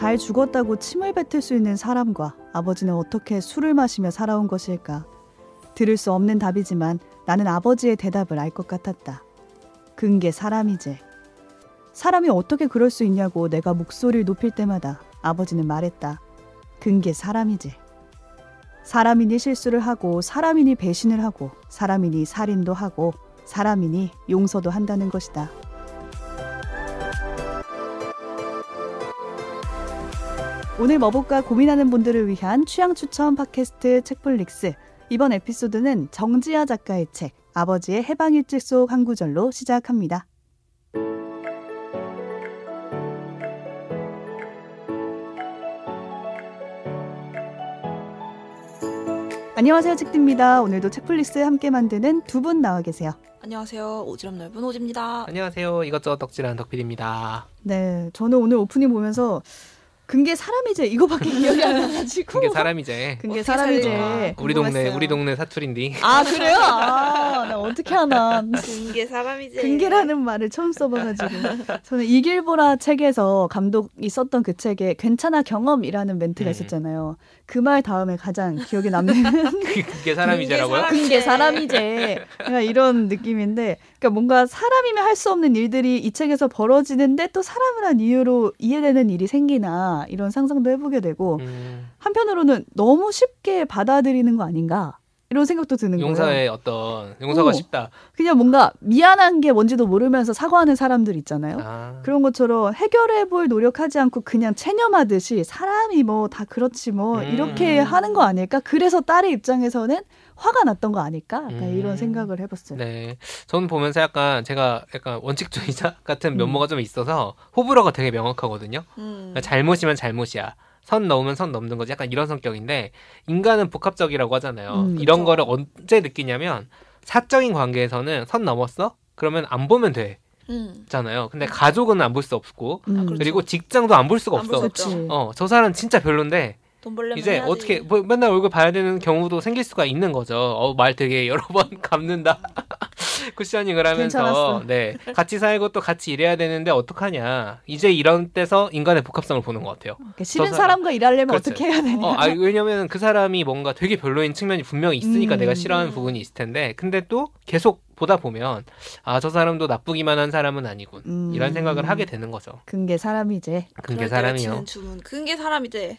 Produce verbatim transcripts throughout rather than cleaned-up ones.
잘 죽었다고 침을 뱉을 수 있는 사람과 아버지는 어떻게 술을 마시며 살아온 것일까? 들을 수 없는 답이지만 나는 아버지의 대답을 알 것 같았다. 그게 사람이지. 사람이 어떻게 그럴 수 있냐고 내가 목소리를 높일 때마다 아버지는 말했다. 그게 사람이지. 사람이니 실수를 하고 사람이니 배신을 하고 사람이니 살인도 하고 사람이니 용서도 한다는 것이다. 오늘 뭐 볼까 고민하는 분들을 위한 취향 추천 팟캐스트 책플릭스. 이번 에피소드는 정지아 작가의 책 아버지의 해방일지 속 한 구절로 시작합니다. 안녕하세요. 책디입니다. 오늘도 책플릭스 함께 만드는 두 분 나와 계세요. 안녕하세요. 오지랖 넓은 오지입니다. 안녕하세요. 이것저것 덕질하는 덕필입니다. 네. 저는 오늘 오프닝 보면서 근게 사람이제 이거밖에 기억이 안 나가지고. 근게 사람이제. 근게 사람이제. 우리 동네 우리 동네 사투리인데. 아 그래요? 아, 나 어떻게 하나. 근게 사람이제. 근게라는 말을 처음 써봐가지고. 저는 이길보라 책에서 감독이 썼던 그 책에 괜찮아 경험이라는 멘트가 음. 있었잖아요. 그 말 다음에 가장 기억에 남는. 근게 사람이제라고요? 근게 사람이제. 그러니까 이런 느낌인데, 그러니까 뭔가 사람이면 할 수 없는 일들이 이 책에서 벌어지는데 또 사람을 한 이유로 이해되는 일이 생기나. 이런 상상도 해보게 되고 음. 한편으로는 너무 쉽게 받아들이는 거 아닌가 이런 생각도 드는 용서의 거예요. 용서의 어떤 용서가 오, 쉽다. 그냥 뭔가 미안한 게 뭔지도 모르면서 사과하는 사람들 있잖아요. 아. 그런 것처럼 해결해볼 노력하지 않고 그냥 체념하듯이 사람이 뭐 다 그렇지 뭐 음. 이렇게 하는 거 아닐까. 그래서 딸의 입장에서는 화가 났던 거 아닐까? 약간 음. 이런 생각을 해봤어요. 네, 저는 보면서 약간 제가 약간 원칙주의자 같은 면모가 음. 좀 있어서 호불호가 되게 명확하거든요. 음. 그러니까 잘못이면 잘못이야. 선 넘으면 선 넘는 거지. 약간 이런 성격인데 인간은 복합적이라고 하잖아요. 음, 그렇죠. 이런 거를 언제 느끼냐면 사적인 관계에서는 선 넘었어? 그러면 안 보면 돼. 음. 잖아요. 근데 가족은 안 볼 수 없고 음. 그리고 직장도 안 볼 수가 안 없어. 어, 저 사람 진짜 별론데 돈 벌려면 이제 해야지. 어떻게 뭐, 맨날 얼굴 봐야 되는 경우도 생길 수가 있는 거죠. 어, 말 되게 여러 번 감는다. 쿠셔닝을 하면서 괜찮았어. 네 같이 살고 또 같이 일해야 되는데 어떡하냐. 이제 이런 때서 인간의 복합성을 보는 것 같아요. 그러니까 싫은 사람, 사람과 일하려면 그렇지. 어떻게 해야 되냐. 어, 아, 왜냐면 그 사람이 뭔가 되게 별로인 측면이 분명히 있으니까 음. 내가 싫어하는 부분이 있을 텐데 근데 또 계속 보다 보면 아, 저 사람도 나쁘기만 한 사람은 아니군. 음. 이런 생각을 하게 되는 거죠. 근게 사람이제. 근게 사람이요. 근게 사람이제.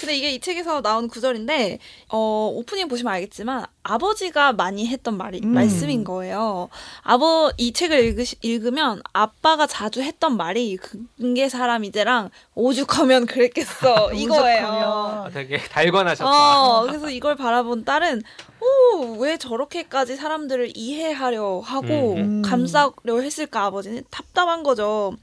근데 이게 이 책에서 나온 구절인데 어, 오프닝 보시면 알겠지만 아버지가 많이 했던 말이, 음. 말씀인 거예요. 아버 이 책을 읽으시, 읽으면 아빠가 자주 했던 말이 근게 사람이제랑 오죽하면 그랬겠어 이거예요. 오죽하면. 되게 달관하셨다. 어, 그래서 이걸 바라본 딸은 오, 왜 저렇게까지 사람들을 이해하려 하고 음. 감싸려 했을까. 아버지는 답답한 거죠.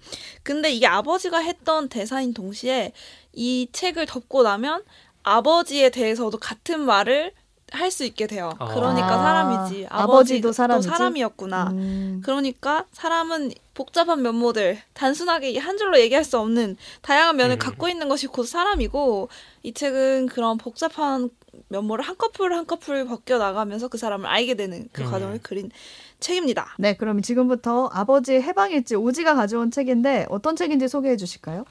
근데 이게 아버지가 했던 대사인 동시에 이 책을 덮고 나면 아버지에 대해서도 같은 말을 할 수 있게 돼요. 아. 그러니까 사람이지. 아버지도, 아버지도 사람이지? 사람이었구나. 음. 그러니까 사람은 복잡한 면모들, 단순하게 한 줄로 얘기할 수 없는 다양한 면을 음. 갖고 있는 것이 곧 사람이고 이 책은 그런 복잡한 면모를 한 커플 한 커플 벗겨나가면서 그 사람을 알게 되는 그 음. 과정을 그린 책입니다. 네, 그럼 지금부터 아버지의 해방일지 오지가 가져온 책인데 어떤 책인지 소개해 주실까요?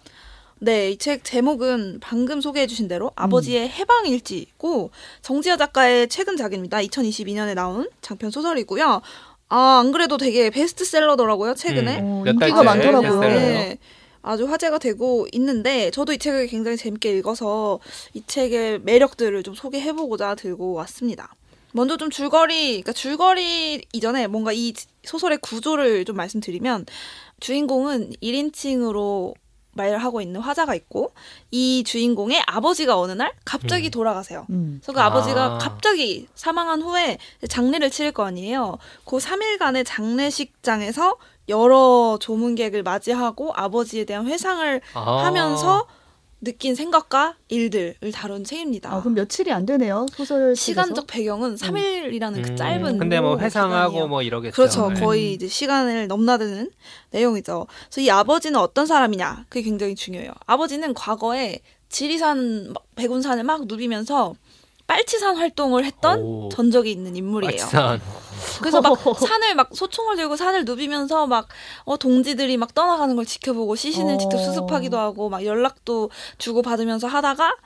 네, 이 책 제목은 방금 소개해 주신 대로 아버지의 음. 해방일지고 정지아 작가의 최근작입니다. 이천이십이 년에 나온 장편 소설이고요. 아, 안 그래도 되게 베스트셀러더라고요. 최근에. 음, 오, 인기가 많더라고요. 네, 아주 화제가 되고 있는데 저도 이 책을 굉장히 재밌게 읽어서 이 책의 매력들을 좀 소개해보고자 들고 왔습니다. 먼저 좀 줄거리, 그러니까 줄거리 이전에 뭔가 이 소설의 구조를 좀 말씀드리면 주인공은 일 인칭으로 말하고 있는 화자가 있고 이 주인공의 아버지가 어느 날 갑자기 음. 돌아가세요. 음. 그래서 그 아. 아버지가 갑자기 사망한 후에 장례를 치를 거 아니에요. 그 삼 일간의 장례식장에서 여러 조문객을 맞이하고 아버지에 대한 회상을 아. 하면서 느낀 생각과 일들을 다룬 책입니다. 아, 그럼 며칠이 안 되네요. 소설 시간적 배경은 삼 일이라는 음. 그 짧은. 근데 뭐 회상하고 기간이에요. 뭐 이러겠죠. 그렇죠. 네. 거의 이제 시간을 넘나드는 내용이죠. 그래서 이 아버지는 어떤 사람이냐 그게 굉장히 중요해요. 아버지는 과거에 지리산 백운산을 막 누비면서 빨치산 활동을 했던 오. 전적이 있는 인물이에요. 빨치산. 그래서 막 산을 막 소총을 들고 산을 누비면서 막 어, 동지들이 막 떠나가는 걸 지켜보고 시신을 어. 직접 수습하기도 하고 막 연락도 주고 받으면서 하다가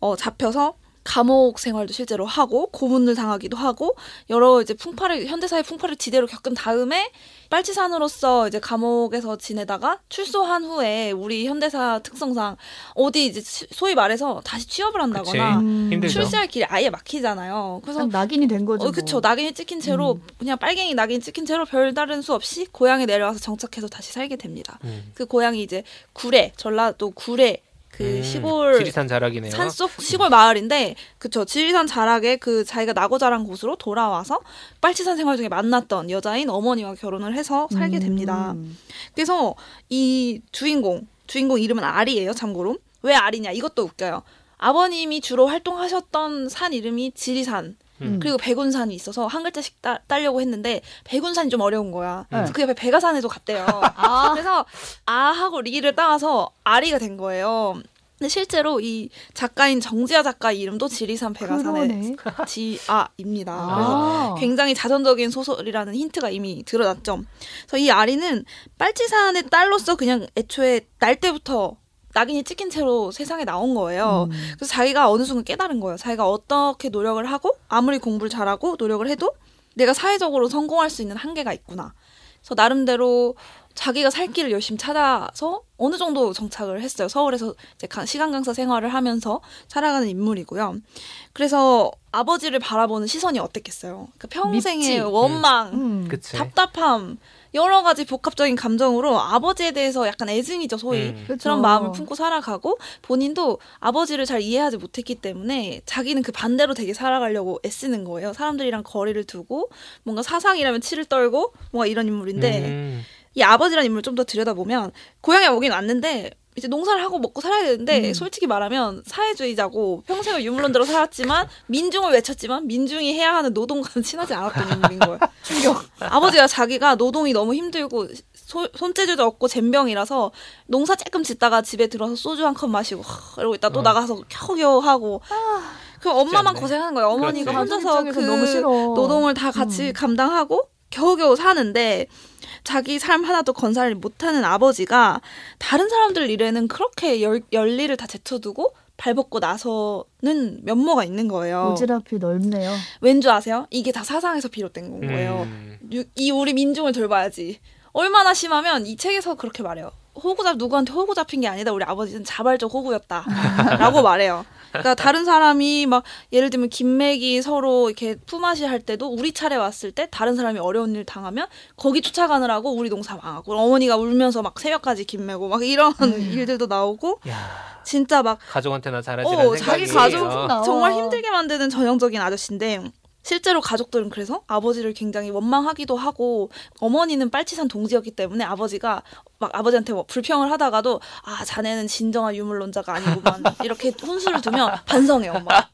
어, 잡혀서 감옥 생활도 실제로 하고 고문을 당하기도 하고 여러 이제 풍파를 현대사의 풍파를 지대로 겪은 다음에 빨치산으로서 이제 감옥에서 지내다가 출소한 후에 우리 현대사 특성상 어디 이제 소위 말해서 다시 취업을 한다거나 그치, 출세할 길이 아예 막히잖아요. 그래서 낙인이 된 거죠. 어, 그렇죠. 낙인이 찍힌 채로 음. 그냥 빨갱이 낙인 찍힌 채로 별다른 수 없이 고향에 내려와서 정착해서 다시 살게 됩니다. 음. 그 고향이 이제 구례, 전라도 구례. 그 음, 시골 지리산 자락이네요. 산속 시골 마을인데 그쵸 지리산 자락에 그 자기가 나고 자란 곳으로 돌아와서 빨치산 생활 중에 만났던 여자인 어머니와 결혼을 해서 살게 음. 됩니다. 그래서 이 주인공 주인공 이름은 아리예요. 참고로 왜 아리냐 이것도 웃겨요. 아버님이 주로 활동하셨던 산 이름이 지리산 음. 그리고 백운산이 있어서 한 글자씩 따, 따려고 했는데 백운산이 좀 어려운 거야. 네. 그래서 그 옆에 백아산에도 갔대요. 아. 그래서 아하고 리를 따와서 아리가 된 거예요. 근데 실제로 이 작가인 정지아 작가 이름도 지리산 백아산의 지아입니다. 아. 그래서 굉장히 자전적인 소설이라는 힌트가 이미 드러났죠. 그래서 이 아리는 빨치산의 딸로서 그냥 애초에 날 때부터 낙인이 찍힌 채로 세상에 나온 거예요. 음. 그래서 자기가 어느 순간 깨달은 거예요. 자기가 어떻게 노력을 하고 아무리 공부를 잘하고 노력을 해도 내가 사회적으로 성공할 수 있는 한계가 있구나. 그래서 나름대로 자기가 살 길을 열심히 찾아서 어느 정도 정착을 했어요. 서울에서 이제 시간 강사 생활을 하면서 살아가는 인물이고요. 그래서 아버지를 바라보는 시선이 어땠겠어요. 그러니까 평생의 밉지. 원망, 음. 음. 답답함, 여러 가지 복합적인 감정으로 아버지에 대해서 약간 애증이죠, 소위. 음. 그런 그쵸. 마음을 품고 살아가고 본인도 아버지를 잘 이해하지 못했기 때문에 자기는 그 반대로 되게 살아가려고 애쓰는 거예요. 사람들이랑 거리를 두고 뭔가 사상이라면 치를 떨고 뭔가 이런 인물인데 음. 이 아버지라는 인물을 좀 더 들여다보면 고향에 오긴 왔는데 이제 농사를 하고 먹고 살아야 되는데 음. 솔직히 말하면 사회주의자고 평생을 유물론대로 살았지만 민중을 외쳤지만 민중이 해야 하는 노동과는 친하지 않았던 인물인 거예요. 충격. 아버지가 자기가 노동이 너무 힘들고 소, 손재주도 없고 젬병이라서 농사 쬐끔 짓다가 집에 들어서 소주 한 컵 마시고 허, 이러고 있다 또 어. 나가서 겨우겨우 하고 아, 그 엄마만 고생하는 거예요. 어머니가 그렇지. 혼자서 그 너무 싫어. 노동을 다 같이 음. 감당하고 겨우겨우 사는데 자기 삶 하나도 건사를 못하는 아버지가 다른 사람들 일에는 그렇게 열, 열일을 다 제쳐두고 발벗고 나서는 면모가 있는 거예요. 오지랖이 넓네요. 왠 줄 아세요? 이게 다 사상에서 비롯된 건 거예요. 음. 이 우리 민중을 돌봐야지. 얼마나 심하면 이 책에서 그렇게 말해요. 호구잡 누구한테 호구 잡힌 게 아니다. 우리 아버지는 자발적 호구였다라고 말해요. 그러니까 다른 사람이 막 예를 들면 김맥이 서로 이렇게 품앗이 할 때도 우리 차례 왔을 때 다른 사람이 어려운 일 당하면 거기 쫓아가느라고 우리 농사 망하고 어머니가 울면서 막 새벽까지 김매고 막 이런 음. 일들도 나오고 야. 진짜 막 가족한테나 잘하지라는 생각이 자기 가족 정말 힘들게 만드는 전형적인 아저씨인데 실제로 가족들은 그래서 아버지를 굉장히 원망하기도 하고 어머니는 빨치산 동지였기 때문에 아버지가 막 아버지한테 뭐 불평을 하다가도 아 자네는 진정한 유물론자가 아니구만 이렇게 혼수를 두면 반성해요. 막.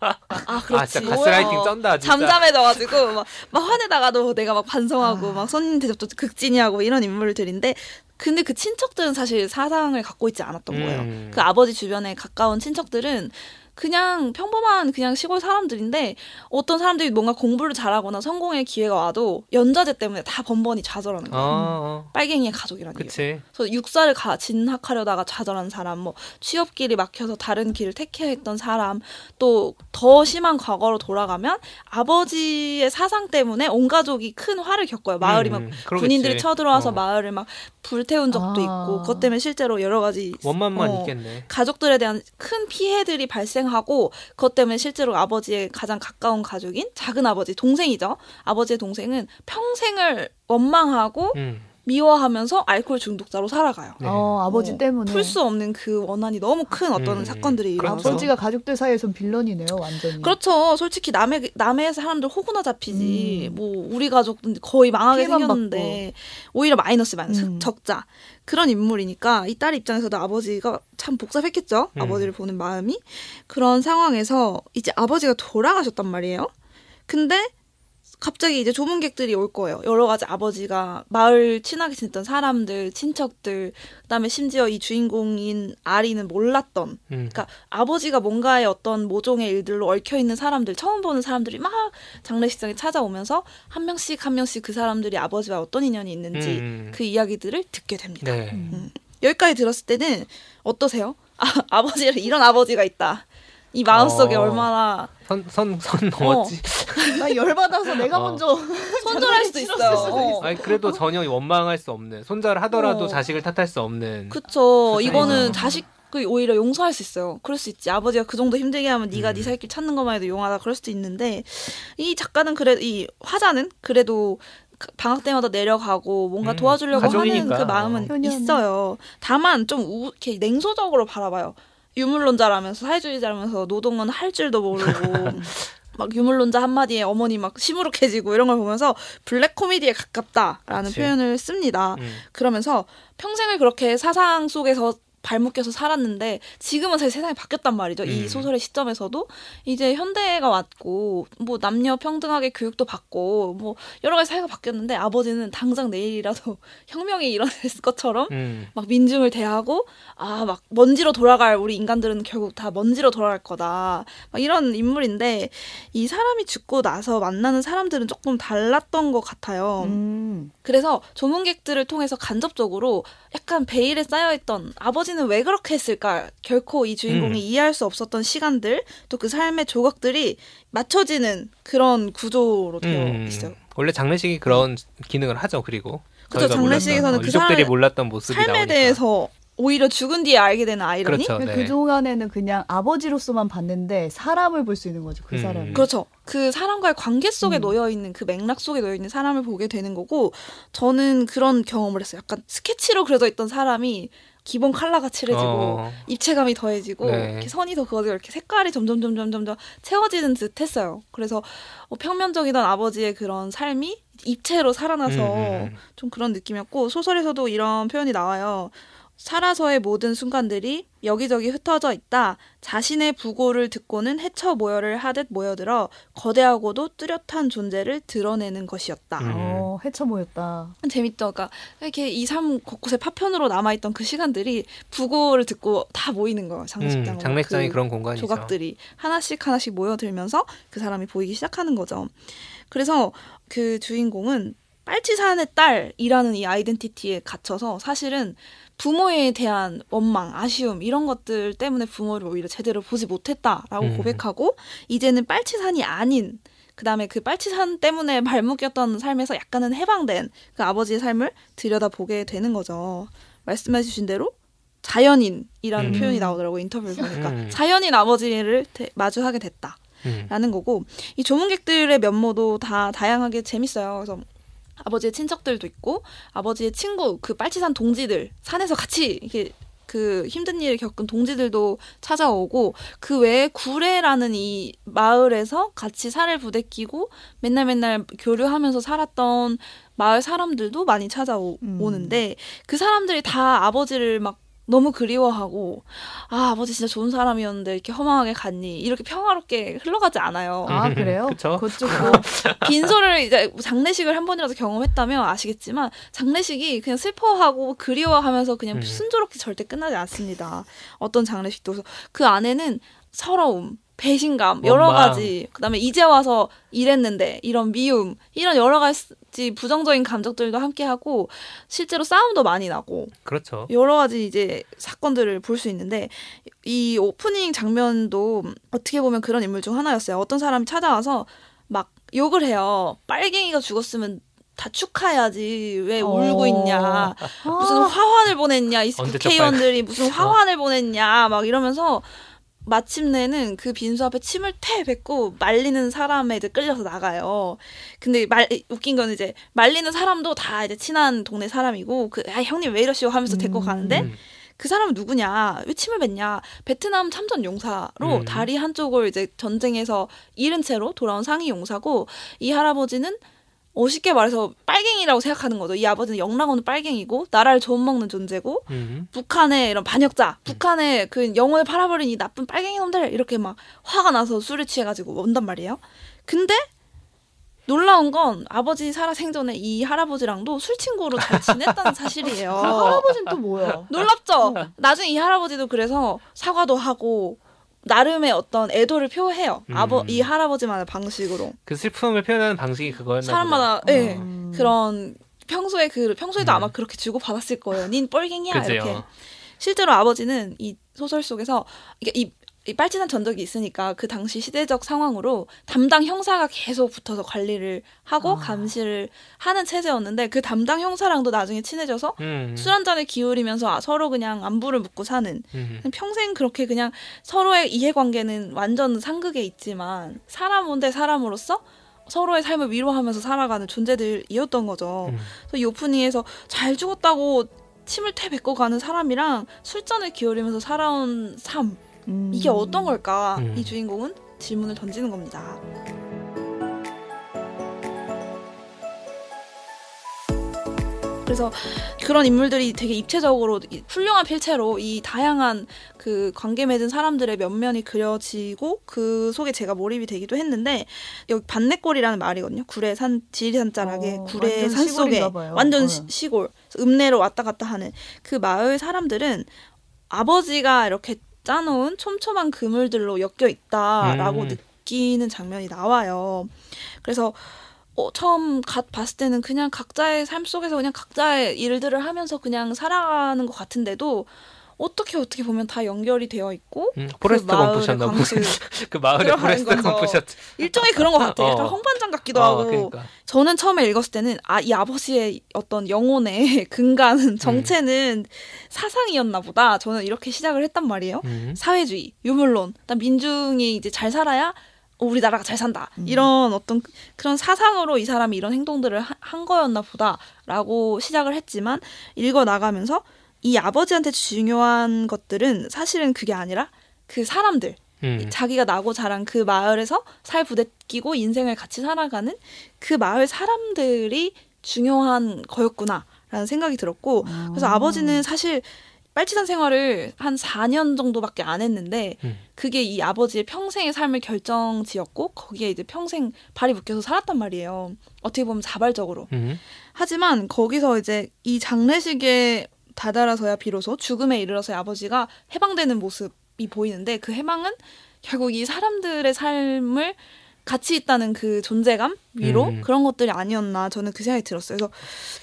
아 그렇지. 아, 진짜 가스라이팅 쩐다. 진짜. 잠잠해져가지고 막, 막 화내다가도 내가 막 반성하고 아. 막 손님 대접도 극진히 하고 이런 인물들인데 근데 그 친척들은 사실 사상을 갖고 있지 않았던 거예요. 음. 그 아버지 주변에 가까운 친척들은 그냥 평범한 그냥 시골 사람들인데 어떤 사람들이 뭔가 공부를 잘하거나 성공의 기회가 와도 연자제 때문에 다 번번이 좌절하는 거예요. 어. 빨갱이의 가족이라는 게. 그래서 육사를 가, 진학하려다가 좌절한 사람, 뭐 취업길이 막혀서 다른 길을 택해야 했던 사람, 또 더 심한 과거로 돌아가면 아버지의 사상 때문에 온 가족이 큰 화를 겪어요. 마을이 음, 막 군인들이 쳐들어와서 어. 마을을 막 불태운 적도 아. 있고 그것 때문에 실제로 여러 가지 원만만 어, 있겠네. 가족들에 대한 큰 피해들이 발생. 하고 그것 때문에 실제로 아버지의 가장 가까운 가족인 작은 아버지 동생이죠. 아버지의 동생은 평생을 원망하고 음. 미워하면서 알코올 중독자로 살아가요. 네. 어, 아버지 어, 때문에 풀 수 없는 그 원한이 너무 큰 어떤 음, 사건들이 일어나서 아버지가 가족들 사이에선 빌런이네요, 완전히. 그렇죠. 솔직히 남의 남의 사람들 호구나 잡히지. 음. 뭐 우리 가족은 거의 망하게 생겼는데 받고. 오히려 마이너스 마이너스 음. 적자. 그런 인물이니까 이 딸 입장에서도 아버지가 참 복잡했겠죠. 음. 아버지를 보는 마음이 그런 상황에서 이제 아버지가 돌아가셨단 말이에요. 근데 갑자기 이제 조문객들이 올 거예요. 여러 가지 아버지가 마을 친하게 지냈던 사람들, 친척들, 그다음에 심지어 이 주인공인 아리는 몰랐던, 음. 그러니까 아버지가 뭔가의 어떤 모종의 일들로 얽혀 있는 사람들, 처음 보는 사람들이 막 장례식장에 찾아오면서 한 명씩 한 명씩 그 사람들이 아버지와 어떤 인연이 있는지 음. 그 이야기들을 듣게 됩니다. 네. 음. 여기까지 들었을 때는 어떠세요? 아, 아버지 이런 아버지가 있다. 이 마음속에 어... 얼마나 선, 선, 선 넘었지? 어. 나 열받아서 내가 어. 먼저 손절할 수도 있어. 어. 아니, 그래도 전혀 원망할 수 없는, 손절하더라도 어. 자식을 탓할 수 없는. 그쵸. 이거는 자식을 오히려 용서할 수 있어요. 그럴 수 있지. 아버지가 그 정도 힘들게 하면 네가 음. 네 살길 찾는 것만 해도 용하다, 그럴 수도 있는데, 이 작가는 그래, 이 화자는 그래도 방학 때마다 내려가고 뭔가 음, 도와주려고 가족이니까. 하는 그 마음은 어. 있어요. 다만 좀 우, 이렇게 냉소적으로 바라봐요. 유물론자라면서, 사회주의자라면서 노동은 할 줄도 모르고 막 유물론자 한마디에 어머니 막 시무룩해지고, 이런 걸 보면서 블랙 코미디에 가깝다라는 그치. 표현을 씁니다. 음. 그러면서 평생을 그렇게 사상 속에서 발묶여서 살았는데 지금은 사실 세상이 바뀌었단 말이죠. 음. 이 소설의 시점에서도 이제 현대가 왔고 뭐 남녀 평등하게 교육도 받고 뭐 여러 가지 사회가 바뀌었는데, 아버지는 당장 내일이라도 혁명이 일어났을 것처럼 음. 막 민중을 대하고 아 막 먼지로 돌아갈, 우리 인간들은 결국 다 먼지로 돌아갈 거다, 막 이런 인물인데, 이 사람이 죽고 나서 만나는 사람들은 조금 달랐던 것 같아요. 음. 그래서 조문객들을 통해서 간접적으로 약간 베일에 쌓여있던 아버지 왜 그렇게 했을까, 결코 이 주인공이 음. 이해할 수 없었던 시간들, 또 그 삶의 조각들이 맞춰지는 그런 구조로 되어 음. 있어요. 원래 장례식이 그런 기능을 하죠. 그리고 그렇죠. 장례식에서는 그 유족들이 몰랐던 모습이 삶에 나오니까. 대해서 오히려 죽은 뒤에 알게 되는 아이러니. 그렇죠, 네. 그동안에는 그냥 아버지로서만 봤는데 사람을 볼 수 있는 거죠. 그 음. 사람을. 그렇죠. 그 사람과의 관계 속에 음. 놓여있는, 그 맥락 속에 놓여있는 사람을 보게 되는 거고, 저는 그런 경험을 했어요. 약간 스케치로 그려져 있던 사람이 기본 컬러가 칠해지고 어. 입체감이 더해지고 네. 이렇게 선이 더 그어지고 이렇게 색깔이 점점 점점 점점 채워지는 듯했어요. 그래서 평면적이던 아버지의 그런 삶이 입체로 살아나서 음. 좀 그런 느낌이었고, 소설에서도 이런 표현이 나와요. 살아서의 모든 순간들이 여기저기 흩어져 있다. 자신의 부고를 듣고는 헤쳐 모여를 하듯 모여들어 거대하고도 뚜렷한 존재를 드러내는 것이었다. 음. 어, 헤쳐 모였다. 재밌죠. 그러니까 이렇게 이, 삼 곳곳에 파편으로 남아있던 그 시간들이 부고를 듣고 다 모이는 거예요. 장례식장. 음, 장례식장이 그 그런 공간이죠. 조각들이 하나씩 하나씩 모여들면서 그 사람이 보이기 시작하는 거죠. 그래서 그 주인공은 빨치산의 딸이라는 이 아이덴티티에 갇혀서 사실은 부모에 대한 원망, 아쉬움, 이런 것들 때문에 부모를 오히려 제대로 보지 못했다라고 음. 고백하고, 이제는 빨치산이 아닌, 그다음에 그 빨치산 때문에 발묶였던 삶에서 약간은 해방된 그 아버지의 삶을 들여다보게 되는 거죠. 말씀해 주신 대로 자연인이라는 음. 표현이 나오더라고요. 인터뷰를 보니까. 음. 자연인 아버지를 대, 마주하게 됐다라는 음. 거고, 이 조문객들의 면모도 다 다양하게 재밌어요. 그래서 아버지의 친척들도 있고, 아버지의 친구, 그 빨치산 동지들, 산에서 같이 이렇게 그 힘든 일을 겪은 동지들도 찾아오고, 그 외에 구례라는 이 마을에서 같이 살을 부대끼고 맨날 맨날 교류하면서 살았던 마을 사람들도 많이 찾아오는데, 음. 그 사람들이 다 아버지를 막 너무 그리워하고, 아 아버지 진짜 좋은 사람이었는데 이렇게 허망하게 갔니, 이렇게 평화롭게 흘러가지 않아요. 아 그래요? 그쵸? 그쪽 빈소를 이제 장례식을 한 번이라도 경험했다면 아시겠지만, 장례식이 그냥 슬퍼하고 그리워하면서 그냥 순조롭게 절대 끝나지 않습니다. 어떤 장례식도. 그 안에는 서러움, 배신감, 여러 가지, 그다음에 이제 와서 이랬는데 이런 미움, 이런 여러 가지 부정적인 감정들도 함께하고, 실제로 싸움도 많이 나고, 그렇죠. 여러 가지 이제 사건들을 볼 수 있는데, 이 오프닝 장면도 어떻게 보면 그런 인물 중 하나였어요. 어떤 사람이 찾아와서 막 욕을 해요. 빨갱이가 죽었으면 다 축하해야지 왜 울고 있냐, 무슨 화환을 보냈냐, 이 국회의원들이 무슨 화환을 보냈냐, 막 이러면서. 마침내는 그 빈소 앞에 침을 퇴 뱉고 말리는 사람에 이제 끌려서 나가요. 근데 말, 웃긴 건 이제 말리는 사람도 다 이제 친한 동네 사람이고, 그, 아, 형님 왜 이러시오 하면서 데리고 가는데, 음. 그 사람은 누구냐, 왜 침을 뱉냐, 베트남 참전 용사로 음. 다리 한쪽을 이제 전쟁에서 잃은 채로 돌아온 상위 용사고, 이 할아버지는 어, 쉽게 말해서 빨갱이라고 생각하는 거죠. 이 아버지는 영락없는 빨갱이고, 나라를 좀먹는 존재고, 음. 북한의 이런 반역자, 북한의 그 영혼을 팔아버린 이 나쁜 빨갱이 놈들, 이렇게 막 화가 나서 술을 취해가지고 온단 말이에요. 근데 놀라운 건 아버지 살아생전에 이 할아버지랑도 술친구로 잘 지냈다는 사실이에요. 그 할아버지는 또 뭐야? 놀랍죠? 어. 나중에 이 할아버지도 그래서 사과도 하고 나름의 어떤 애도를 표해요. 음. 아버, 이 할아버지만의 방식으로. 그 슬픔을 표현하는 방식이 그거였나 사람마다 보다. 예, 음. 그런 평소에 그 평소에도 음. 아마 그렇게 주고받았을 거예요. 닌 뻘갱이야 그치요. 이렇게. 실제로 아버지는 이 소설 속에서 이게 이 이 빨치산 전적이 있으니까 그 당시 시대적 상황으로 담당 형사가 계속 붙어서 관리를 하고 아. 감시를 하는 체제였는데 그 담당 형사랑도 나중에 친해져서 음. 술 한잔을 기울이면서 서로 그냥 안부를 묻고 사는 음. 평생 그렇게 그냥 서로의 이해관계는 완전 상극에 있지만 사람 대 사람으로서 서로의 삶을 위로하면서 살아가는 존재들이었던 거죠. 음. 그래서 요프니에서 잘 죽었다고 침을 태뱉고 가는 사람이랑 술잔을 기울이면서 살아온 삶 음. 이게 어떤 걸까? 음. 이 주인공은 질문을 던지는 겁니다. 그래서 그런 인물들이 되게 입체적으로 훌륭한 필체로 이 다양한 그 관계 맺은 사람들의 면면이 그려지고 그 속에 제가 몰입이 되기도 했는데 여기 반냇골이라는 말이거든요. 구례 산 지리산 자락에 어, 구례 산 속에 완전 시, 시골 읍내로 왔다 갔다 하는 그 마을 사람들은 아버지가 이렇게 짜놓은 촘촘한 그물들로 엮여 있다라고 음. 느끼는 장면이 나와요. 그래서 어, 처음 갓 봤을 때는 그냥 각자의 삶 속에서 그냥 각자의 일들을 하면서 그냥 살아가는 것 같은데도 어떻게 어떻게 보면 다 연결이 되어 있고 음, 포레스트 검프셨나 보네. 그 마을의 포레스트 검프셨죠. 일종의 그런 것 같아요. 약간 어. 헌반장 같기도 어, 하고. 그러니까. 저는 처음에 읽었을 때는 아, 이 아버지의 어떤 영혼의 근간은 정체는 음. 사상이었나 보다. 저는 이렇게 시작을 했단 말이에요. 음. 사회주의, 유물론, 일단 민중이 이제 잘 살아야 우리나라가 잘 산다. 음. 이런 어떤 그런 사상으로 이 사람이 이런 행동들을 하, 한 거였나 보다라고 시작을 했지만 읽어나가면서 이 아버지한테 중요한 것들은 사실은 그게 아니라 그 사람들, 음. 자기가 나고 자란 그 마을에서 살 부대끼고 인생을 같이 살아가는 그 마을 사람들이 중요한 거였구나라는 생각이 들었고 아. 그래서 아버지는 사실 빨치산 생활을 한 사 년 정도밖에 안 했는데 음. 그게 이 아버지의 평생의 삶을 결정지었고 거기에 이제 평생 발이 묶여서 살았단 말이에요. 어떻게 보면 자발적으로. 음. 하지만 거기서 이제 이 장례식에 다다라서야 비로소 죽음에 이르러서야 아버지가 해방되는 모습이 보이는데 그 해방은 결국 이 사람들의 삶을 같이 있다는 그 존재감, 위로 음. 그런 것들이 아니었나 저는 그 생각이 들었어요. 그래서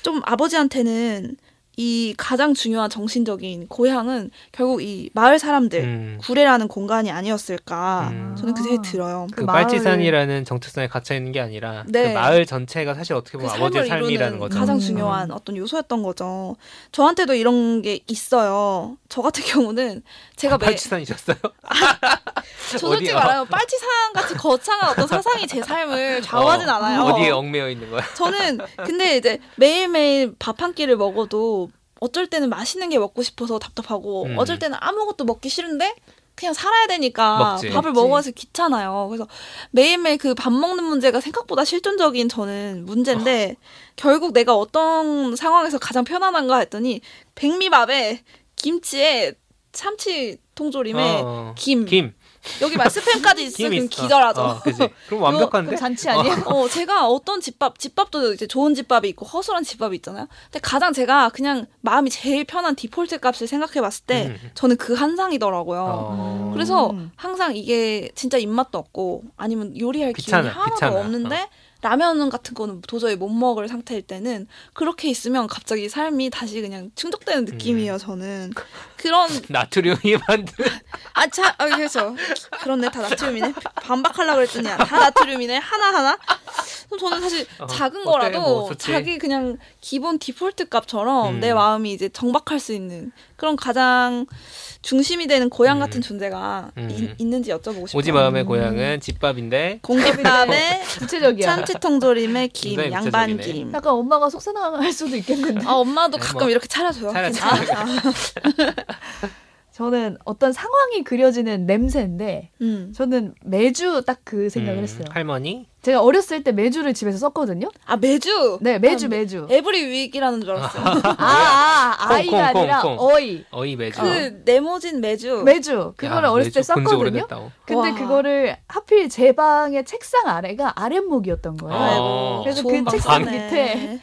좀 아버지한테는 이 가장 중요한 정신적인 고향은 결국 이 마을 사람들 음. 구례라는 공간이 아니었을까 음. 저는 그 생각이 들어요. 그, 그 빨치산이라는 정체성에 갇혀 있는 게 아니라 네. 그 마을 전체가 사실 어떻게 보면 그 아버지의 삶이라는 거죠. 가장 중요한 음. 어떤 요소였던 거죠. 저한테도 이런 게 있어요. 저 같은 경우는 제가 아, 매... 빨치산이셨어요? 저 솔직히 말하면 빨치산 같이 거창한 어떤 사상이 제 삶을 좌우하진 어, 않아요. 어디에 얽매여 있는 거야? 저는 근데 이제 매일매일 밥 한 끼를 먹어도 어쩔 때는 맛있는 게 먹고 싶어서 답답하고 음. 어쩔 때는 아무것도 먹기 싫은데 그냥 살아야 되니까 먹지, 밥을 먹지. 먹어서 귀찮아요. 그래서 매일매일 그 밥 먹는 문제가 생각보다 실존적인 저는 문제인데 어. 결국 내가 어떤 상황에서 가장 편안한가 했더니 백미밥에 김치에 참치 통조림에 어. 김. 김. 여기 말 스팸까지 있으면 기절하죠. 어, 그럼 완벽한데? 잔치 아니에요? 어, 제가 어떤 집밥, 집밥도 이제 좋은 집밥이 있고 허술한 집밥이 있잖아요. 근데 가장 제가 그냥 마음이 제일 편한 디폴트 값을 생각해봤을 때 음. 저는 그 한상이더라고요. 어. 그래서 항상 이게 진짜 입맛도 없고 아니면 요리할 귀찮아, 기운이 하나도 귀찮아. 없는데 어. 라면 같은 거는 도저히 못 먹을 상태일 때는 그렇게 있으면 갑자기 삶이 다시 그냥 충족되는 느낌이에요. 저는 그런 나트륨이 만든 아 참 아, 그렇죠. 그런데 다 나트륨이네. 반박하려고 했더니 다 나트륨이네. 하나 하나. 그럼 저는 사실 작은 어, 거라도 뭐 자기 그냥 기본 디폴트 값처럼 음. 내 마음이 이제 정박할 수 있는 그런 가장 중심이 되는 고향 같은 음. 존재가 음. 이, 있는지 여쭤보고 싶어요. 오지 마음의 음. 고향은 집밥인데 공깃밥에 구체적이야. 참치통조림에 김, 양반김. 약간 엄마가 속상할 수도 있겠는데. 아, 엄마도 네, 가끔 뭐. 이렇게 차려줘요. 차려줘요. 아, 저는 어떤 상황이 그려지는 냄새인데 음. 저는 매주 딱 그 생각을 음. 했어요. 할머니? 제가 어렸을 때 매주를 집에서 썼거든요. 아 매주? 네 매주 아, 매주. 에브리 위익이라는 줄 알았어요. 아, 아, 아 아이가 콩, 콩, 아니라 콩, 콩. 어이. 어이 매주. 그 네모진 매주. 매주. 그거를 야, 어렸을 매주, 때 썼거든요. 근데 와. 그거를 하필 제 방의 책상 아래가 아랫목이었던 거예요. 아, 그래서 그 책상 방에. 밑에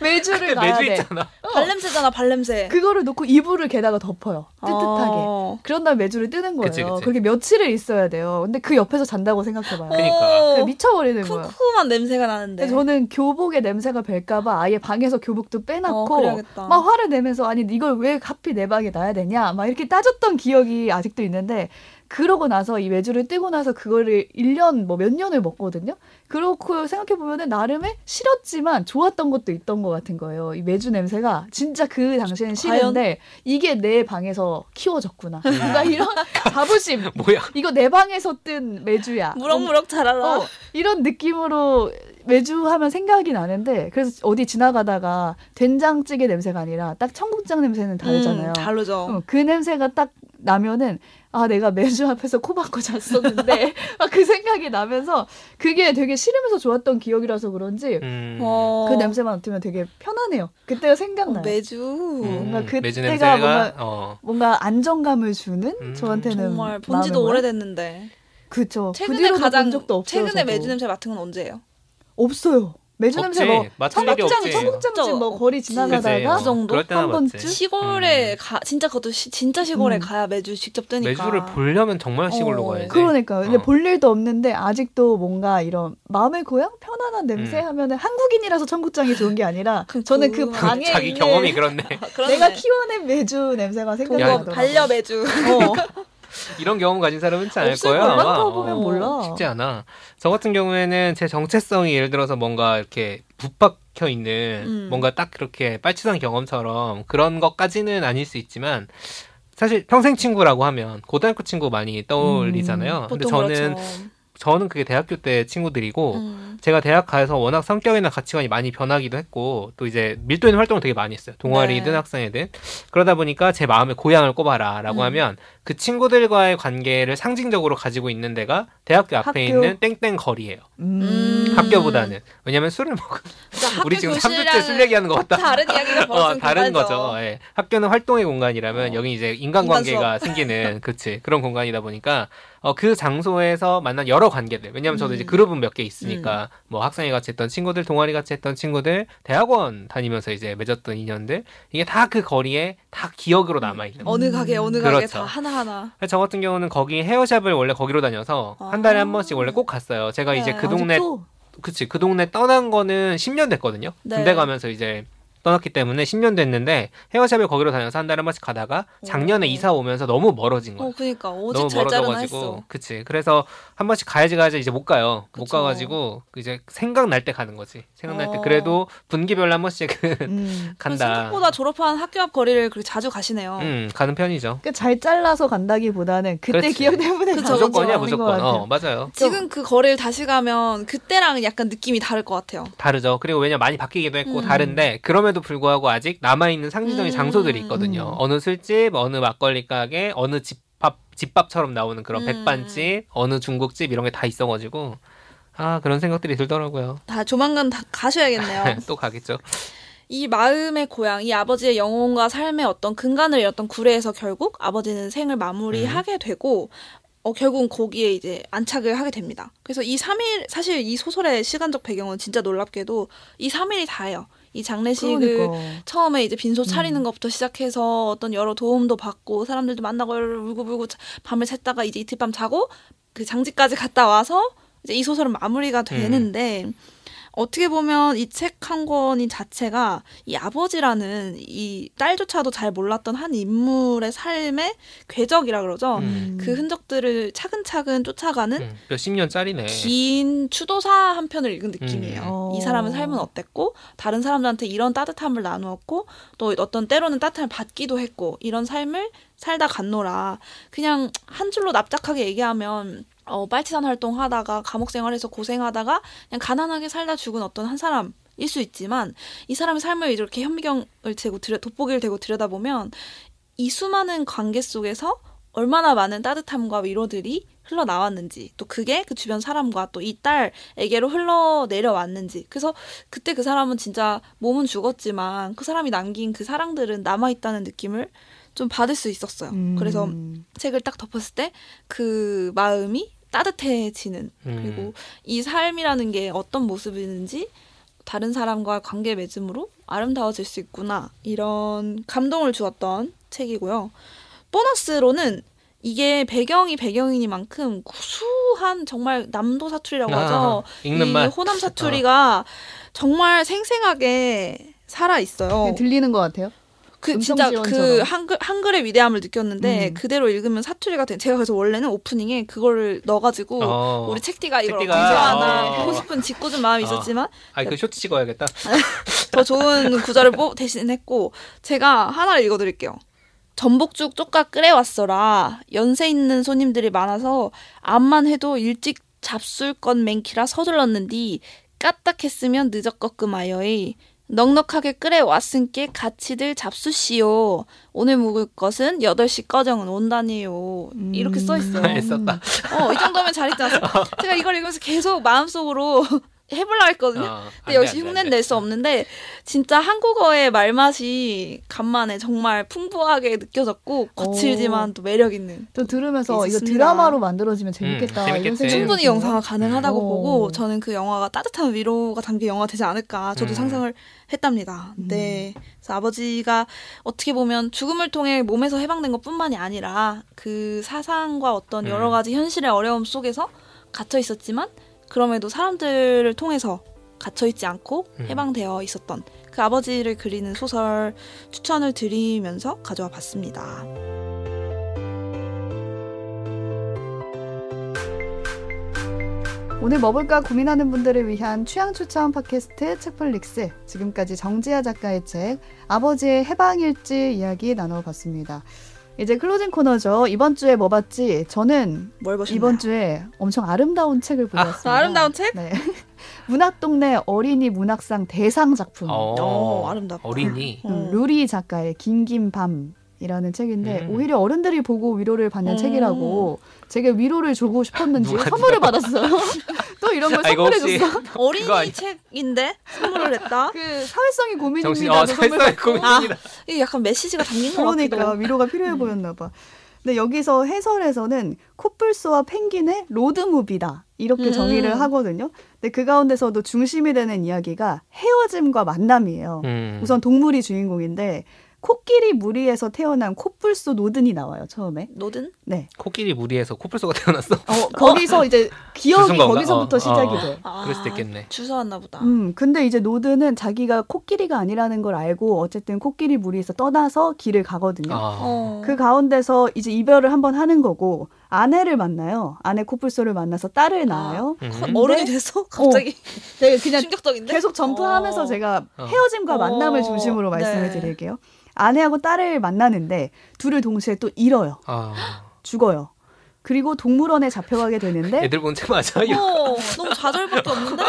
매주를 놔야 매주 돼. 어. 발냄새잖아 발냄새. 그거를 놓고 이불을 게다가 덮어요. 뜨뜻하게. 어. 그런 다음에 매주를 뜨는 거예요. 그치, 그치. 그게 며칠을 있어야 돼요. 근데 그 옆에서 잔다고 생각해봐요. 그러니까. 미쳐버리는 쿵쿵한 거예요. 쿰쿰한 냄새가 나는데. 저는 교복의 냄새가 뵐까봐 아예 방에서 교복도 빼놓고 어, 막 화를 내면서 아니 이걸 왜 하필 내 방에 놔야 되냐 막 이렇게 따졌던 기억이 아직도 있는데 그러고 나서 이 외주를 뜨고 나서 그거를 일 년 뭐 몇 년을 먹거든요. 그렇고 생각해보면 나름의 싫었지만 좋았던 것도 있던 것 같은 거예요. 이 매주 냄새가 진짜 그 당시에는 싫은데 과연? 이게 내 방에서 키워졌구나. 뭔가 이런 자부심. 뭐야? 이거 내 방에서 뜬 매주야. 무럭무럭 자라라. 어, 이런 느낌으로 매주하면 생각이 나는데 그래서 어디 지나가다가 된장찌개 냄새가 아니라 딱 청국장 냄새는 다르잖아요. 음, 다르죠. 어, 그 냄새가 딱 나면은 아 내가 매주 앞에서 코 박고 잤었는데 막 그 생각이 나면서 그게 되게 싫으면서 좋았던 기억이라서 그런지 음. 그 냄새만 맡으면 되게 편안해요. 그때가 생각나요. 어, 매주 음. 뭔가 그때가 매주 뭔가, 어. 뭔가 안정감을 주는 음. 저한테는 정말 본지도 오래됐는데 그쵸. 최근에 그 가장 본 적도 없어요. 최근에 매주 냄새 맡은 건 언제예요? 없어요. 매주 냄새 뭐 청국장, 청국장집 뭐 거리 지나가다가 그 정도 한 번쯤 시골에 음. 가 진짜 그것도 시, 진짜 시골에 음. 가야 매주 직접 뜨니까 매주를 보려면 정말 시골로 어. 가야지. 그러니까 어. 근데 볼 일도 없는데 아직도 뭔가 이런 마음의 고향 편안한 냄새 음. 하면은 한국인이라서 청국장이 좋은 게 아니라 그, 저는 그 방에 자기 있는 경험이 그렇네. 아, 내가 키워낸 매주 냄새가 생각나더라고요. 반려 매주. 어. 이런 경험 가진 사람은 잘 알 거야. 아마. 보면 몰라. 쉽지 않아. 저 같은 경우에는 제 정체성이 예를 들어서 뭔가 이렇게 붙박혀 있는 음. 뭔가 딱 그렇게 빨치산 경험처럼 그런 것까지는 아닐 수 있지만 사실 평생 친구라고 하면 고등학교 친구 많이 떠올리잖아요. 음, 근데 저는 그렇죠. 저는 그게 대학교 때 친구들이고 음. 제가 대학 가서 워낙 성격이나 가치관이 많이 변하기도 했고 또 이제 밀도 있는 활동을 되게 많이 했어요. 동아리든 네. 학생회든. 그러다 보니까 제 마음의 고향을 꼽아라 라고 음. 하면 그 친구들과의 관계를 상징적으로 가지고 있는 데가 대학교 앞에 학교? 있는 땡땡 거리예요. 음. 학교보다는. 왜냐면 술을 먹은 그러니까 우리 지금 삼 주째 술 얘기하는 것 같다. 다른 이야기가 벌써 어, 다른 거죠. 예. 학교는 활동의 공간이라면 어. 여기 이제 인간관계가 인간 생기는 그치, 그런 공간이다 보니까 어, 그 장소에서 만난 여러 관계들. 왜냐면 저도 음. 이제 그룹은 몇 개 있으니까 음. 뭐 학생회 같이 했던 친구들, 동아리 같이 했던 친구들, 대학원 다니면서 이제 맺었던 인연들. 이게 다 그 거리에 다 기억으로 남아 있는. 음. 어느 가게 어느 가게 그렇죠. 다 하나하나. 그래서 저 같은 경우는 거기 헤어샵을 원래 거기로 다녀서 아. 한 달에 한 번씩 원래 꼭 갔어요. 제가 네, 이제 그 동네 아직도? 그치 그 동네 떠난 거는 십 년 됐거든요. 네. 군대 가면서 이제 떠났기 때문에 십 년 됐는데 헤어샵을 거기로 다녀서 한 달에 한 번씩 가다가 작년에 오. 이사 오면서 너무 멀어진 거야. 어, 그러니까 오직 너무 잘 멀어져가지고, 그치. 그래서 한 번씩 가야지 가야지 이제 못 가요. 그쵸. 못 가가지고 이제 생각날 때 가는 거지. 생각날 어. 때 그래도 분기별로 한 번씩은 음. 간다. 생각보다 졸업한 학교 앞 거리를 그렇게 자주 가시네요. 음, 가는 편이죠. 그러니까 잘 잘라서 간다기보다는 그때 그렇지. 기억 때문에 그쵸, 무조건이야 무조건. 어, 맞아요. 지금 그 거리를 다시 가면 그때랑 약간 느낌이 다를 것 같아요. 다르죠. 그리고 왜냐 많이 바뀌기도 했고 음. 다른데 그럼에도 불구하고 아직 남아있는 상징적인 음, 장소들이 있거든요. 음. 어느 술집, 어느 막걸리 가게, 어느 집밥, 집밥처럼 나오는 그런 음. 백반집, 어느 중국집 이런 게 다 있어가지고 아 그런 생각들이 들더라고요. 다 조만간 다 가셔야겠네요. 또 가겠죠. 이 마음의 고향, 이 아버지의 영혼과 삶의 어떤 근간을 였던 구례에서 결국 아버지는 생을 마무리하게 음. 되고 어, 결국은 거기에 이제 안착을 하게 됩니다. 그래서 이 삼 일, 사실 이 소설의 시간적 배경은 진짜 놀랍게도 이 삼 일이 다예요. 이 장례식을 그러니까. 처음에 이제 빈소 차리는 음. 것부터 시작해서 어떤 여러 도움도 받고 사람들도 만나고 울고불고 밤을 샜다가 이제 이틀 밤 자고 그 장지까지 갔다 와서 이제 이 소설은 마무리가 되는데 음. 어떻게 보면 이 책 한 권이 자체가 이 아버지라는 이 딸조차도 잘 몰랐던 한 인물의 삶의 궤적이라 그러죠. 음. 그 흔적들을 차근차근 쫓아가는 음. 몇십 년짜리네. 긴 추도사 한 편을 읽은 느낌이에요. 음. 이 사람의 삶은 어땠고 다른 사람들한테 이런 따뜻함을 나누었고 또 어떤 때로는 따뜻함을 받기도 했고 이런 삶을 살다 갔노라. 그냥 한 줄로 납작하게 얘기하면 어, 빨치산 활동하다가 감옥 생활에서 고생하다가 그냥 가난하게 살다 죽은 어떤 한 사람일 수 있지만 이 사람의 삶을 이렇게 현미경을 들고 들여, 돋보기를 대고 들여다보면 이 수많은 관계 속에서 얼마나 많은 따뜻함과 위로들이 흘러나왔는지, 또 그게 그 주변 사람과 또 이 딸에게로 흘러내려왔는지, 그래서 그때 그 사람은 진짜 몸은 죽었지만 그 사람이 남긴 그 사랑들은 남아있다는 느낌을 좀 받을 수 있었어요. 음. 그래서 책을 딱 덮었을 때 그 마음이 따뜻해지는, 음. 그리고 이 삶이라는 게 어떤 모습이는지 다른 사람과 관계 맺음으로 아름다워질 수 있구나, 이런 감동을 주었던 책이고요. 보너스로는 이게 배경이 배경이니만큼 구수한 정말 남도 사투리라고 아, 하죠. 읽는 이 맛. 호남 사투리가 어. 정말 생생하게 살아 있어요. 들리는 것 같아요. 그 진짜 그 한글 한글의 위대함을 느꼈는데 음. 그대로 읽으면 사투리가 된. 제가 그래서 원래는 오프닝에 그거를 넣어가지고 어. 우리 책디가 이걸 어떻게 하나 보고 싶은 짓궂은 마음이 어. 있었지만. 아, 그 쇼츠 찍어야겠다. 더 좋은 구절을 대신했고 제가 하나를 읽어드릴게요. 전복죽 쪽각 끓여왔어라. 연세 있는 손님들이 많아서 암만 해도 일찍 잡술 건 맹키라 서둘렀는디 까딱했으면 늦었거끔하여이 넉넉하게 끓여왔은께 같이들 잡수시오. 오늘 묵을 것은 여덟 시 꺼정은 온다니요. 음. 이렇게 써있어요. 애썼다. 어, 이 정도면 잘 읽지 않았어. 제가 이걸 읽으면서 계속 마음속으로 해보려고 했거든요. 어, 근데 역시 흉내는 낼 수 없는데 진짜 한국어의 말맛이 간만에 정말 풍부하게 느껴졌고 거칠지만 오. 또 매력 있는. 또 들으면서 이거 드라마로 만들어지면 재밌겠다. 음, 재밌겠지. 충분히 영상화 가능하다고 오. 보고 저는 그 영화가 따뜻한 위로가 담긴 영화 되지 않을까 저도 음. 상상을 했답니다. 음. 네, 그래서 아버지가 어떻게 보면 죽음을 통해 몸에서 해방된 것뿐만이 아니라 그 사상과 어떤 음. 여러 가지 현실의 어려움 속에서 갇혀 있었지만 그럼에도 사람들을 통해서 갇혀있지 않고 해방되어 있었던 그 아버지를 그리는 소설 추천을 드리면서 가져와 봤습니다. 오늘 뭐 볼까 고민하는 분들을 위한 취향 추천 팟캐스트 책플릭스, 지금까지 정지아 작가의 책 아버지의 해방일지 이야기 나눠봤습니다. 이제 클로징 코너죠. 이번 주에 뭐 봤지? 저는 뭘 이번 주에 엄청 아름다운 책을 보았습니다. 아, 아름다운 책? 네. 문학동네 어린이 문학상 대상 작품. 오, 아름답다. 어린이. 음, 루리 작가의 긴긴밤이라는 책인데 음. 오히려 어른들이 보고 위로를 받는 음. 책이라고 제가 위로를 주고 싶었는지 누가, 선물을 누가. 받았어요. 또 이런 걸 선물해줬어. 어린이 책인데 선물을 했다. 그 사회성이 고민입니다. 어, 사회성이 고민입니다. 아, 이게 약간 메시지가 담긴 것 같기도. 그러니까 위로가 필요해 음. 보였나 봐. 근데 여기서 해설에서는 코뿔소와 펭귄의 로드무비다 이렇게 음. 정의를 하거든요. 근데 그 가운데서도 중심이 되는 이야기가 헤어짐과 만남이에요. 음. 우선 동물이 주인공인데 코끼리 무리에서 태어난 코뿔소 노든이 나와요. 처음에 노든? 네. 코끼리 무리에서 코뿔소가 태어났어? 어, 거기서 이제 기억이 거기서부터 어, 시작이 어, 돼. 아, 그럴 수도 있겠네. 주워왔나 보다. 음, 근데 이제 노든은 자기가 코끼리가 아니라는 걸 알고 어쨌든 코끼리 무리에서 떠나서 길을 가거든요. 아. 어. 그 가운데서 이제 이별을 한번 하는 거고 아내를 만나요. 아내 코뿔소를 만나서 딸을 낳아요. 아, 근데, 어른이 돼서? 갑자기? 어, 네, 그냥 충격적인데? 계속 점프하면서 어. 제가 헤어짐과 어. 만남을 중심으로 말씀을 네. 드릴게요. 아내하고 딸을 만나는데 둘을 동시에 또 잃어요. 아... 죽어요. 그리고 동물원에 잡혀가게 되는데 애들 본 책 맞아? 어, 너무 좌절밖에 없는데?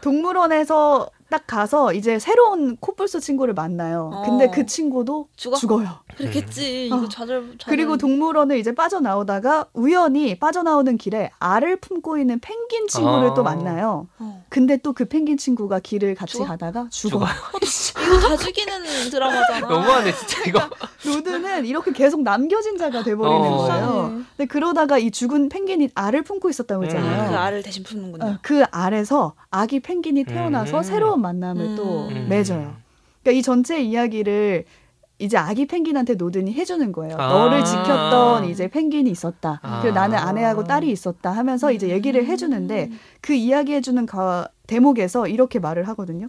동물원에서 딱 가서 이제 새로운 코뿔소 친구를 만나요. 어. 근데 그 친구도 죽어? 죽어요. 그렇겠지. 이거 좌절, 좌절. 그리고 동물원을 이제 빠져나오다가 우연히 빠져나오는 길에 알을 품고 있는 펭귄 친구를 어. 또 만나요. 어. 근데 또 그 펭귄 친구가 길을 같이 죽어? 가다가 죽어요. 죽어. 이거 다 죽이는 드라마잖아. 너무하네 진짜 이거. 그러니까 로드는 이렇게 계속 남겨진 자가 돼버리는 어. 거예요. 네. 근데 그러다가 이 죽은 펭귄이 알을 품고 있었다고 했잖아요. 음. 그 알을 대신 품는군요. 그 알에서 아기 펭귄이 태어나서 음. 새로운 만남을 음. 또 맺어요. 그러니까 이 전체 이야기를 이제 아기 펭귄한테 노든이 해주는 거예요. 아~ 너를 지켰던 이제 펭귄이 있었다. 아~ 그리고 나는 아내하고 딸이 있었다 하면서 이제 얘기를 해주는데 그 이야기해주는 가, 대목에서 이렇게 말을 하거든요.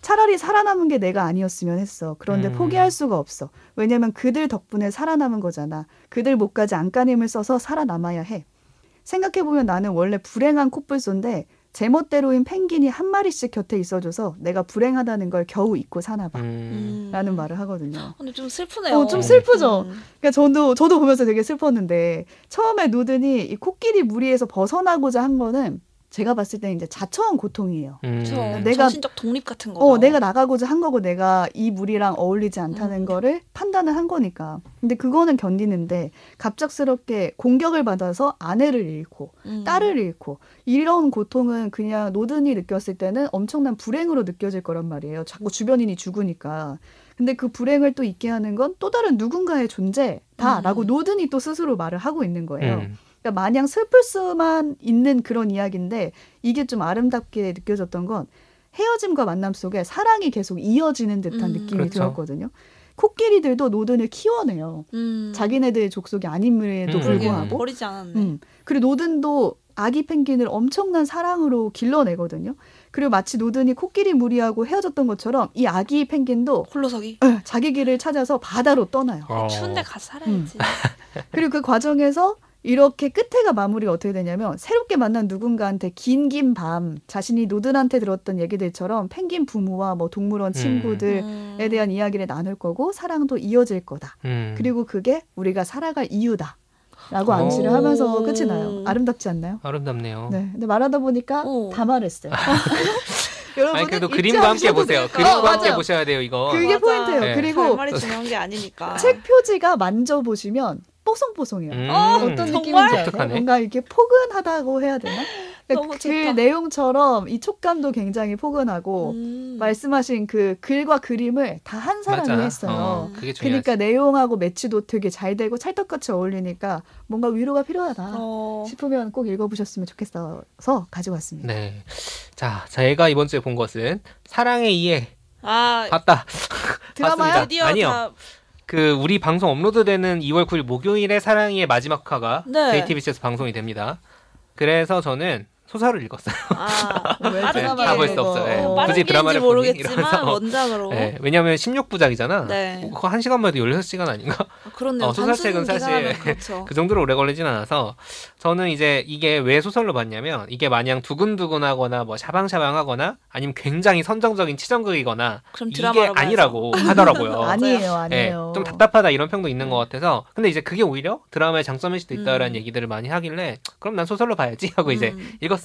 차라리 살아남은 게 내가 아니었으면 했어. 그런데 음. 포기할 수가 없어. 왜냐면 그들 덕분에 살아남은 거잖아. 그들 목까지 안간힘을 써서 살아남아야 해. 생각해보면 나는 원래 불행한 코뿔소인데 제멋대로인 펭귄이 한 마리씩 곁에 있어줘서 내가 불행하다는 걸 겨우 잊고 사나 봐. 음. 라는 말을 하거든요. 근데 좀 슬프네요. 어, 좀 슬프죠. 음. 그러니까 저도, 저도 보면서 되게 슬펐는데 처음에 노든이 이 코끼리 무리에서 벗어나고자 한 거는 제가 봤을 때는 이제 자처한 고통이에요. 음. 그러니까 내가 정신적 독립 같은 거죠. 어, 내가 나가고자 한 거고 내가 이 무리랑 어울리지 않다는 음. 거를 판단을 한 거니까. 근데 그거는 견디는데 갑작스럽게 공격을 받아서 아내를 잃고 음. 딸을 잃고 이런 고통은 그냥 노든이 느꼈을 때는 엄청난 불행으로 느껴질 거란 말이에요. 자꾸 주변인이 죽으니까. 근데 그 불행을 또 있게 하는 건 또 다른 누군가의 존재다라고 음. 노든이 또 스스로 말을 하고 있는 거예요. 음. 그러니까 마냥 슬플 수만 있는 그런 이야기인데 이게 좀 아름답게 느껴졌던 건 헤어짐과 만남 속에 사랑이 계속 이어지는 듯한 음. 느낌이 그렇죠. 들었거든요. 코끼리들도 노든을 키워내요. 음. 자기네들의 족속이 아님에도 음. 불구하고. 버리지 않았네. 음. 그리고 노든도 아기 펭귄을 엄청난 사랑으로 길러내거든요. 그리고 마치 노든이 코끼리 무리하고 헤어졌던 것처럼 이 아기 펭귄도 홀로서기 어, 자기 길을 찾아서 바다로 떠나요. 어. 추운데 가서 살아야지. 음. 그리고 그 과정에서 이렇게 끝에가 마무리가 어떻게 되냐면 새롭게 만난 누군가한테 긴긴밤 자신이 노든한테 들었던 얘기들처럼 펭귄 부모와 뭐 동물원 친구들에 음. 대한 이야기를 나눌 거고 사랑도 이어질 거다. 음. 그리고 그게 우리가 살아갈 이유다. 라고 암시를 하면서 끝이 나요. 아름답지 않나요? 아름답네요. 네, 근데 말하다 보니까 오. 다 말했어요. 여러분 그래도 그림과 함께 보세요. 될까요? 그림과 어, 함께 보셔야 돼요. 이거. 그게 맞아. 포인트예요. 네. 그리고 말이 중요한 게 아니니까. 책 표지가 만져보시면 뽀송뽀송해요. 음, 어떤 느낌인지 알아요? 뭔가 이렇게 포근하다고 해야 되나? 그러니까 그 좋다. 내용처럼 이 촉감도 굉장히 포근하고 음. 말씀하신 그 글과 그림을 다 한 사람이 맞아. 했어요. 어, 그게 그러니까 내용하고 매치도 되게 잘 되고 찰떡같이 어울리니까 뭔가 위로가 필요하다 어. 싶으면 꼭 읽어보셨으면 좋겠어서 가지고 왔습니다. 네, 자, 제가 이번 주에 본 것은 사랑의 이해. 아, 봤다. 드라마요? 드디어 아니요. 다... 그 우리 방송 업로드되는 이월 구일 목요일에 사랑이의 마지막 화가 네. 제이티비씨에서 방송이 됩니다. 그래서 저는 소설을 읽었어요. 아, 다 볼 수 없어요. 네. 굳이 드라마를 모르겠지만 원작으로. 네. 왜냐하면 십육 부작이잖아. 네. 그거 한 시간만 해도 열여섯 시간 아닌가? 아, 그렇네요. 어, 소설책은 사실 그렇죠. 그 정도로 오래 걸리진 않아서 저는 이제 이게 왜 소설로 봤냐면 이게 마냥 두근두근하거나 뭐 샤방샤방하거나 아니면 굉장히 선정적인 치정극이거나 이게 아니라고 해야죠. 하더라고요. 아니에요, 아니에요. 네, 좀 답답하다 이런 평도 있는 음. 것 같아서 근데 이제 그게 오히려 드라마의 장점일 수도 있다라는 음. 얘기들을 많이 하길래 그럼 난 소설로 봐야지 하고 이제 음. 읽었습니다.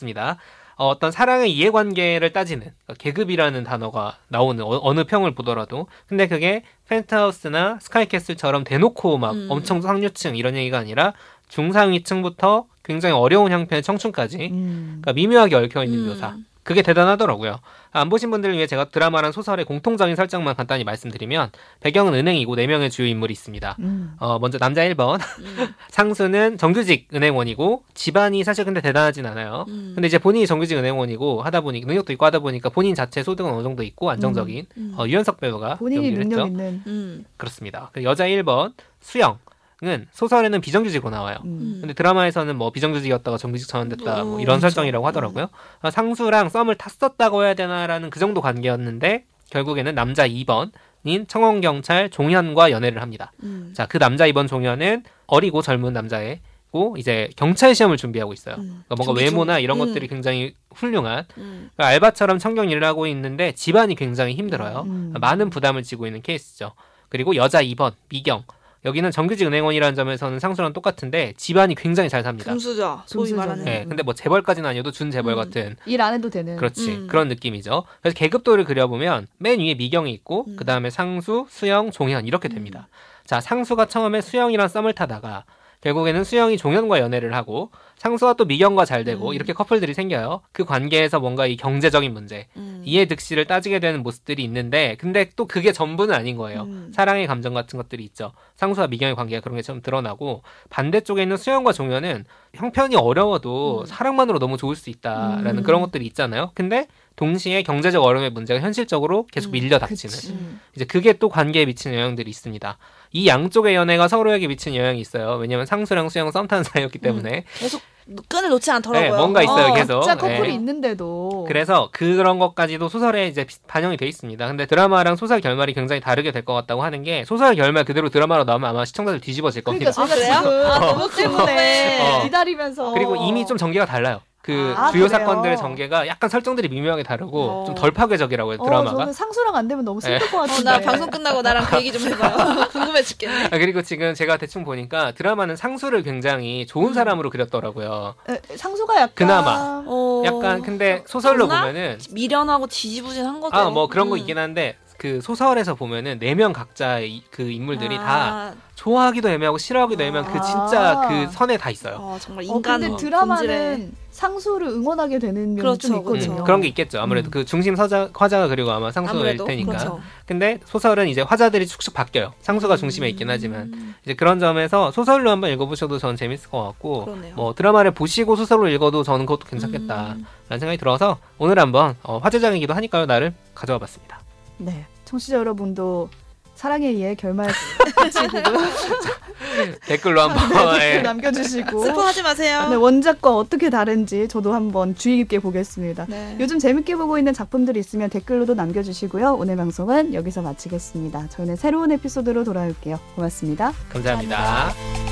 어, 어떤 사랑의 이해관계를 따지는 그러니까 계급이라는 단어가 나오는 어, 어느 평을 보더라도 근데 그게 펜트하우스나 스카이캐슬처럼 대놓고 막 음. 엄청 상류층 이런 얘기가 아니라 중상위층부터 굉장히 어려운 형편의 청춘까지 음. 그러니까 미묘하게 얽혀있는 음. 묘사 그게 대단하더라고요. 안 보신 분들을 위해 제가 드라마랑 소설의 공통적인 설정만 간단히 말씀드리면 배경은 은행이고 네 명의 주요 인물이 있습니다. 음. 어, 먼저 남자 일 번 음. 상수는 정규직 은행원이고 집안이 사실 근데 대단하진 않아요. 음. 근데 이제 본인이 정규직 은행원이고 하다 보니까 능력도 있고 하다 보니까 본인 자체 소득은 어느 정도 있고 안정적인 음. 음. 어, 유연석 배우가 본인이 능력 했죠. 있는 음. 그렇습니다. 여자 일 번 수영 소설에는 비정규직으로 나와요. 음. 근데 드라마에서는 뭐 비정규직이었다가 정규직 전환됐다 뭐 이런 그렇죠. 설정이라고 하더라고요. 음. 상수랑 썸을 탔었다고 해야 되나라는 그 정도 관계였는데 결국에는 남자 이 번인 청원경찰 종현과 연애를 합니다. 음. 자, 그 남자 이 번 종현은 어리고 젊은 남자애고 이제 경찰 시험을 준비하고 있어요. 음. 그러니까 뭔가 외모나 이런 음. 것들이 굉장히 훌륭한 음. 그러니까 알바처럼 청경 일을 하고 있는데 집안이 굉장히 힘들어요. 음. 많은 부담을 지고 있는 케이스죠. 그리고 여자 이 번 미경 여기는 정규직 은행원이라는 점에서는 상수랑 똑같은데 집안이 굉장히 잘 삽니다. 금수저, 소위 말하는. 네, 근데 뭐 재벌까지는 아니어도 준재벌 음. 같은. 일 안 해도 되는. 그렇지, 음. 그런 느낌이죠. 그래서 계급도를 그려보면 맨 위에 미경이 있고 음. 그 다음에 상수, 수영, 종현 이렇게 됩니다. 음. 자, 상수가 처음에 수영이랑 썸을 타다가 결국에는 수영이 종현과 연애를 하고 상수와 또 미경과 잘 되고 음. 이렇게 커플들이 생겨요. 그 관계에서 뭔가 이 경제적인 문제, 음. 이해득실을 따지게 되는 모습들이 있는데 근데 또 그게 전부는 아닌 거예요. 음. 사랑의 감정 같은 것들이 있죠. 상수와 미경의 관계가 그런 게 좀 드러나고 반대쪽에 있는 수영과 종현은 형편이 어려워도 음. 사랑만으로 너무 좋을 수 있다라는 음. 그런 것들이 있잖아요. 근데 동시에 경제적 어려움의 문제가 현실적으로 계속 밀려 닥치는 음, 이제 그게 또 관계에 미치는 영향들이 있습니다. 이 양쪽의 연애가 서로에게 미치는 영향이 있어요. 왜냐하면 상수랑 수영 썸 타는 사이였기 때문에 음, 계속 끈을 놓지 않더라고요. 네, 뭔가 있어요. 어, 계속 진짜 커플이 네. 있는데도 그래서 그런 것까지도 소설에 이제 반영이 돼 있습니다. 근데 드라마랑 소설 결말이 굉장히 다르게 될 것 같다고 하는 게 소설 결말 그대로 드라마로 나오면 아마 시청자들 뒤집어질 겁니다. 그러니까 제가 지금 아, 그래요? 아, 제목 때문에 어. 기다리면서 그리고 이미 좀 전개가 달라요. 그 아, 주요 그래요? 사건들의 전개가 약간 설정들이 미묘하게 다르고 어. 좀 덜 파괴적이라고 해요, 드라마가. 어, 저는 상수랑 안 되면 너무 슬플 것 같은데. 어, 나 방송 끝나고 나랑 그 얘기 좀 해봐요. 궁금해 죽겠네. 아, 그리고 지금 제가 대충 보니까 드라마는 상수를 굉장히 좋은 사람으로 그렸더라고요. 에, 상수가 약간 그나마 어... 약간 근데 소설로 그러나? 보면은 미련하고 지지부진한 거죠. 아, 뭐 그런 거 음. 있긴 한데 그 소설에서 보면은 네 명 각자의 이, 그 인물들이 아. 다 좋아하기도 애매하고 싫어하기도 애매한 그 진짜 그 선에 다 있어요. 아, 정말 인간의 어, 드라마는 본질에... 상수를 응원하게 되는 면이 그렇죠, 좀 있거든요. 그렇죠. 음, 그런 게 있겠죠. 아무래도 음. 그 중심 서자, 화자가 그리고 아마 상수일 테니까. 그렇죠. 근데 소설은 이제 화자들이 축축 바뀌어요. 상수가 중심에 있긴 하지만 음. 이제 그런 점에서 소설로 한번 읽어보셔도 저는 재밌을 것 같고 그러네요. 뭐 드라마를 보시고 소설로 읽어도 저는 그것도 괜찮겠다라는 음. 생각이 들어서 오늘 한번 어, 화제작이기도 하니까요. 나를 가져와 봤습니다. 네, 청취자 여러분도 사랑의 이해 결말 댓글로 한번 네, 남겨주시고 슬퍼하지 마세요. 네, 원작과 어떻게 다른지 저도 한번 주의 깊게 보겠습니다. 네. 요즘 재밌게 보고 있는 작품들이 있으면 댓글로도 남겨주시고요. 오늘 방송은 여기서 마치겠습니다. 저희는 새로운 에피소드로 돌아올게요. 고맙습니다. 감사합니다. 감사합니다.